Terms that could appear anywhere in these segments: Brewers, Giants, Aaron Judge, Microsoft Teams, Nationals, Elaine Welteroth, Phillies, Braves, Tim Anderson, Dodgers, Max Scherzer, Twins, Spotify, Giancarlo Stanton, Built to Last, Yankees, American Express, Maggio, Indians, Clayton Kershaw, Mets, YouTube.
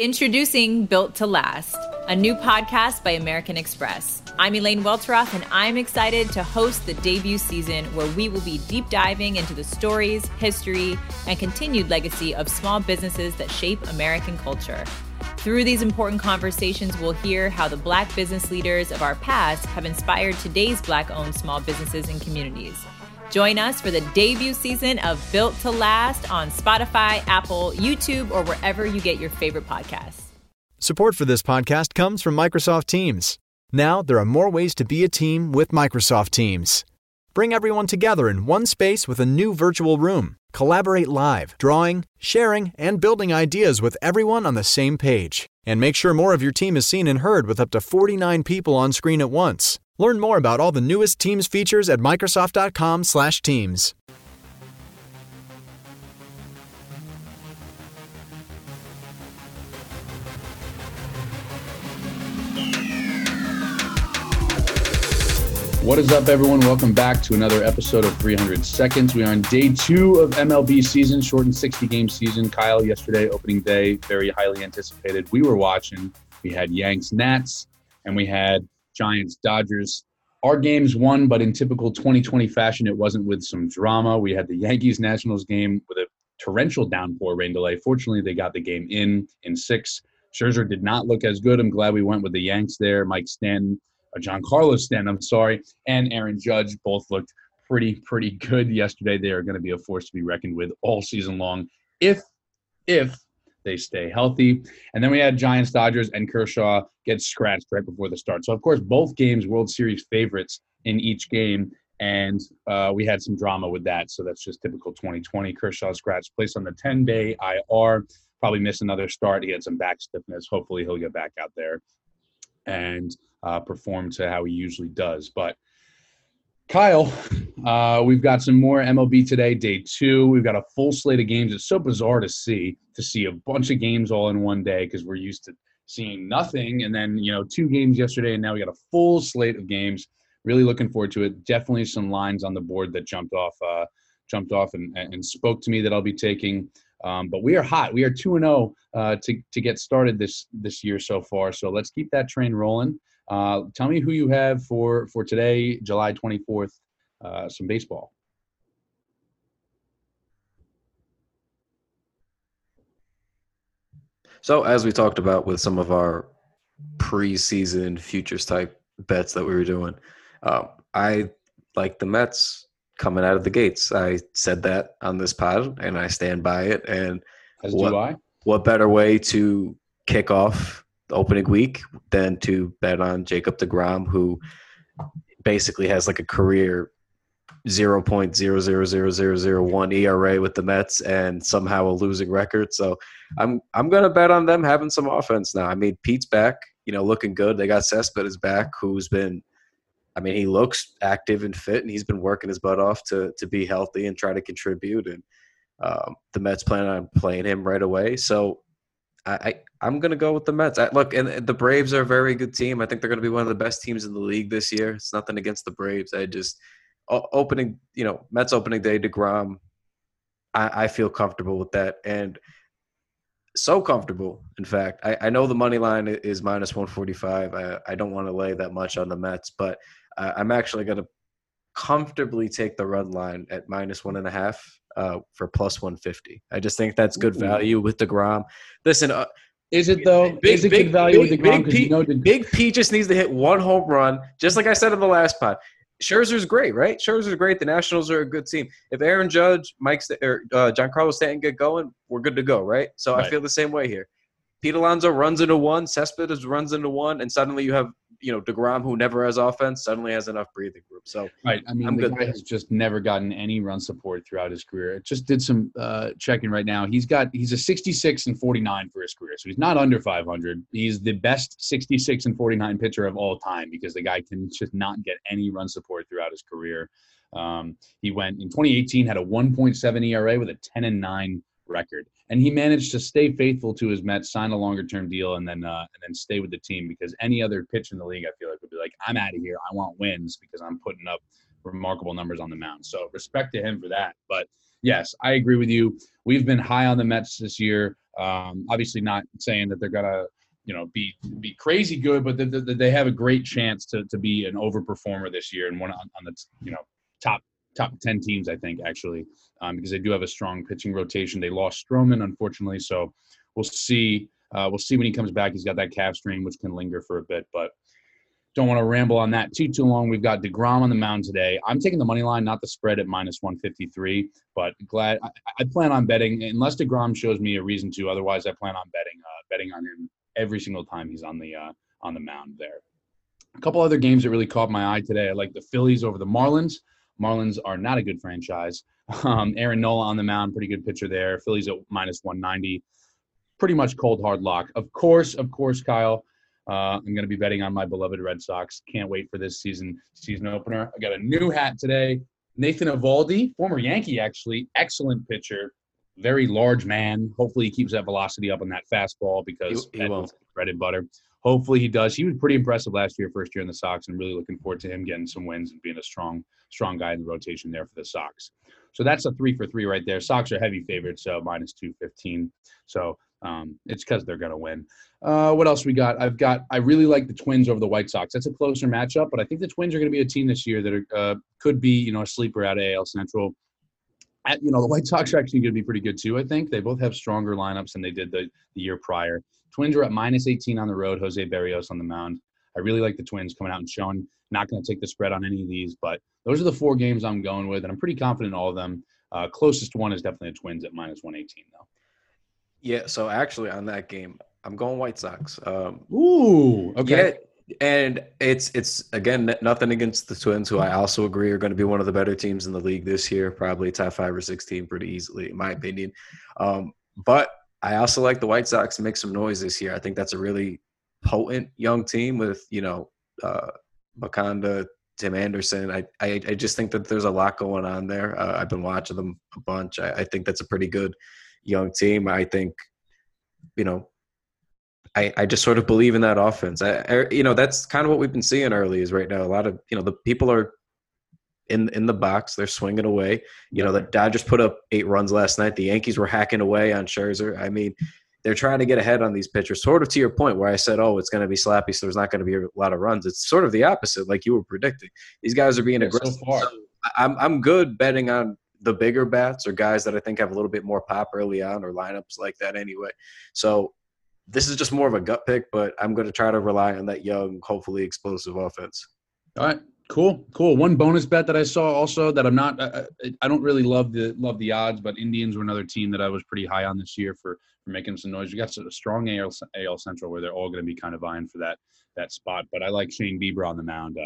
Introducing Built to Last, a new podcast by American Express. I'm Elaine Welteroth, and I'm excited to host the debut season where we will be deep diving into the stories, history, and continued legacy of small businesses that shape American culture. Through these important conversations, we'll hear how the Black business leaders of our past have inspired today's Black-owned small businesses and communities. Join us for the debut season of Built to Last on Spotify, Apple, YouTube, or wherever you get your favorite podcasts. Support for this podcast comes from Microsoft Teams. Now, there are more ways to be a team with Microsoft Teams. Bring everyone together in one space with a new virtual room. Collaborate live, drawing, sharing, and building ideas with everyone on the same page. And make sure more of your team is seen and heard with up to 49 people on screen at once. Learn more about all the newest Teams features at Microsoft.com/Teams. What is up, everyone? Welcome back to another episode of 300 Seconds. We are on day two of MLB season, shortened 60-game season. Kyle, yesterday, opening day, very highly anticipated. We were watching. We had Yanks, Nats, and we had Giants, Dodgers. Our games won, but in typical 2020 fashion, it wasn't with some drama. We had the Yankees Nationals game with a torrential downpour rain delay. Fortunately, they got the game in six. Scherzer did not look as good. I'm glad we went with the Yanks there. Giancarlo Stanton, and Aaron Judge both looked pretty good yesterday. They are going to be a force to be reckoned with all season long if they stay healthy. And then we had Giants, Dodgers, and Kershaw get scratched right before the start. So, of course, both games, World Series favorites in each game, and we had some drama with that. So that's just typical 2020. Kershaw scratched, placed on the 10-day IR, probably missed another start. He had some back stiffness. Hopefully he'll get back out there and perform to how he usually does. But Kyle, we've got some more MLB today, day two. We've got a full slate of games. It's so bizarre to see a bunch of games all in one day because we're used to seeing nothing. And then, two games yesterday, and now we got a full slate of games. Really looking forward to it. Definitely some lines on the board that jumped off and spoke to me that I'll be taking. But we are hot. We are 2-0 to get started this year so far. So let's keep that train rolling. Tell me who you have for today, July 24th, some baseball. So as we talked about with some of our preseason futures type bets that we were doing, I like the Mets coming out of the gates. I said that on this pod, and I stand by it. And what better way to kick off opening week than to bet on Jacob DeGrom, who basically has like a career 0.000001 ERA with the Mets and somehow a losing record. So I'm going to bet on them having some offense now. I mean, Pete's back, looking good. They got Cespedes back, who's been – I mean, he looks active and fit, and he's been working his butt off to be healthy and try to contribute. And the Mets plan on playing him right away. So I'm going to go with the Mets. And the Braves are a very good team. I think they're going to be one of the best teams in the league this year. It's nothing against the Braves. I just – Mets opening day, DeGrom, I feel comfortable with that. And so comfortable, in fact. I know the money line is minus 145. I don't want to lay that much on the Mets, but I'm actually going to comfortably take the run line at minus 1.5. For plus 150. I just think that's good value with DeGrom. Listen, is it though? Good value with DeGrom? Big P just needs to hit one home run, just like I said in the last pod. Scherzer's great, right? Scherzer's great. The Nationals are a good team. If Aaron Judge, Giancarlo Stanton get going, we're good to go, right? So right. I feel the same way here. Pete Alonso runs into one, Cespedes runs into one, and suddenly you have, DeGrom, who never has offense, suddenly has enough breathing room. So, right. I mean, the guy has just never gotten any run support throughout his career. I just did some checking right now. He's a 66-49 for his career, so he's not under 500. He's the best 66-49 pitcher of all time because the guy can just not get any run support throughout his career. He went in 2018, had a 1.7 ERA with a 10-9 record. And he managed to stay faithful to his Mets, sign a longer-term deal, and then stay with the team because any other pitcher in the league, I feel like, would be like, I'm out of here. I want wins because I'm putting up remarkable numbers on the mound. So respect to him for that. But, yes, I agree with you. We've been high on the Mets this year. Obviously not saying that they're going to, you know, be crazy good, but they have a great chance to be an overperformer this year and one on the, you know, top 10 teams, I think, actually, because they do have a strong pitching rotation. They lost Stroman, unfortunately, so we'll see. When he comes back. He's got that calf strain, which can linger for a bit, but don't want to ramble on that too long. We've got DeGrom on the mound today. I'm taking the money line, not the spread, at -153, but glad I plan on betting unless DeGrom shows me a reason to. Otherwise, I plan on betting on him every single time he's on the mound there. A couple other games that really caught my eye today. I like the Phillies over the Marlins. Marlins are not a good franchise. Aaron Nola on the mound, pretty good pitcher there. Phillies at -190. Pretty much cold hard lock. Of course, Kyle, I'm going to be betting on my beloved Red Sox. Can't wait for this season opener. I got a new hat today. Nathan Eovaldi, former Yankee, actually, excellent pitcher, very large man. Hopefully he keeps that velocity up on that fastball because he won't. Bread and butter. Hopefully he does. He was pretty impressive last year, first year in the Sox, and really looking forward to him getting some wins and being a strong guy in the rotation there for the Sox. So that's a 3-for-3 right there. Sox are heavy favorites, so -215. So it's because they're going to win. What else we got? I really like the Twins over the White Sox. That's a closer matchup, but I think the Twins are going to be a team this year that are, could be, you know, a sleeper out of AL Central. The White Sox are actually going to be pretty good too, I think. They both have stronger lineups than they did the year prior. Twins are at -18 on the road. Jose Berrios on the mound. I really like the Twins coming out and showing. Not going to take the spread on any of these, but those are the four games I'm going with, and I'm pretty confident in all of them. Closest one is definitely the Twins at -118, though. Yeah, so actually on that game, I'm going White Sox. Ooh, okay. Yeah, and it's again, nothing against the Twins, who I also agree are going to be one of the better teams in the league this year, probably top 5 or 6 team pretty easily, in my opinion. But I also like the White Sox to make some noise this year. I think that's a really potent young team with, Maconda, Tim Anderson. I just think that there's a lot going on there. I've been watching them a bunch. I think that's a pretty good young team. I think, I just sort of believe in that offense. I that's kind of what we've been seeing early is right now. A lot of, the people are in the box. They're swinging away. The Dodgers put up 8 runs last night. The Yankees were hacking away on Scherzer. I mean, they're trying to get ahead on these pitchers, sort of to your point where I said, oh, it's going to be slappy, so there's not going to be a lot of runs. It's sort of the opposite, like you were predicting. These guys are being aggressive. So far. I'm good betting on the bigger bats or guys that I think have a little bit more pop early on or lineups like that anyway. So this is just more of a gut pick, but I'm going to try to rely on that young, hopefully explosive offense. All right. Cool. One bonus bet that I saw also that I don't really love the odds, but Indians were another team that I was pretty high on this year for making some noise. We got a strong AL Central where they're all going to be kind of vying for that spot. But I like Shane Bieber on the mound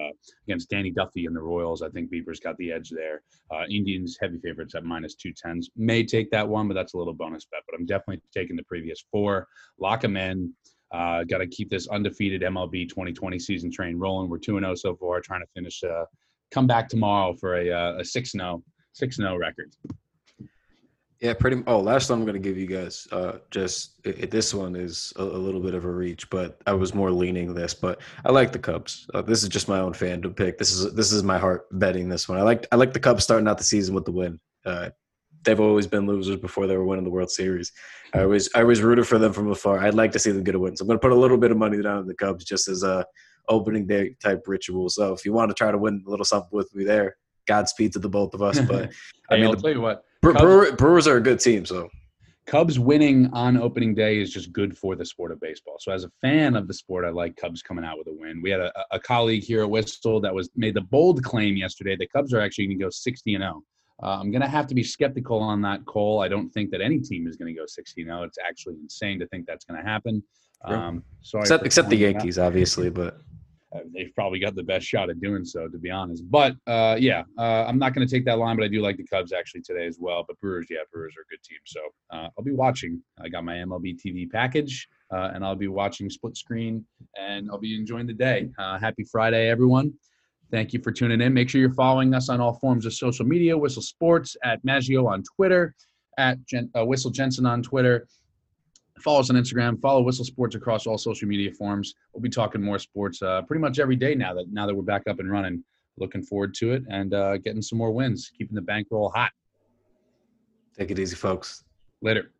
against Danny Duffy and the Royals. I think Bieber's got the edge there. Indians heavy favorites at -210. May take that one, but that's a little bonus bet. But I'm definitely taking the previous 4. Lock them in. Got to keep this undefeated MLB 2020 season train rolling. We're 2-0 so far, trying to finish, come back tomorrow for a 6-0 record. Yeah, pretty. Oh, last one I'm going to give you guys, this one is a little bit of a reach, but I was more leaning this, but I like the Cubs. This is just my own fandom pick. This is my heart betting this one. I like the Cubs starting out the season with the win. They've always been losers before they were winning the World Series. I was rooted for them from afar. I'd like to see them get a win. So I'm going to put a little bit of money down on the Cubs just as a opening day type ritual. So if you want to try to win a little something with me there, Godspeed to the both of us. But I'll tell you what, Brewers are a good team. So Cubs winning on opening day is just good for the sport of baseball. So as a fan of the sport, I like Cubs coming out with a win. We had a colleague here at Whistle that made the bold claim yesterday that Cubs are actually going to go 60-0. I'm going to have to be skeptical on that call. I don't think that any team is going to go 16-0. It's actually insane to think that's going to happen. Except the Yankees, obviously, but they've probably got the best shot at doing so, to be honest. But, I'm not going to take that line, but I do like the Cubs actually today as well. But Brewers are a good team. So I'll be watching. I got my MLB TV package, and I'll be watching split screen, and I'll be enjoying the day. Happy Friday, everyone. Thank you for tuning in. Make sure you're following us on all forms of social media, Whistle Sports, at Maggio on Twitter, at Whistle Jensen on Twitter. Follow us on Instagram. Follow Whistle Sports across all social media forms. We'll be talking more sports pretty much every day now that we're back up and running. Looking forward to it and getting some more wins, keeping the bankroll hot. Take it easy, folks. Later.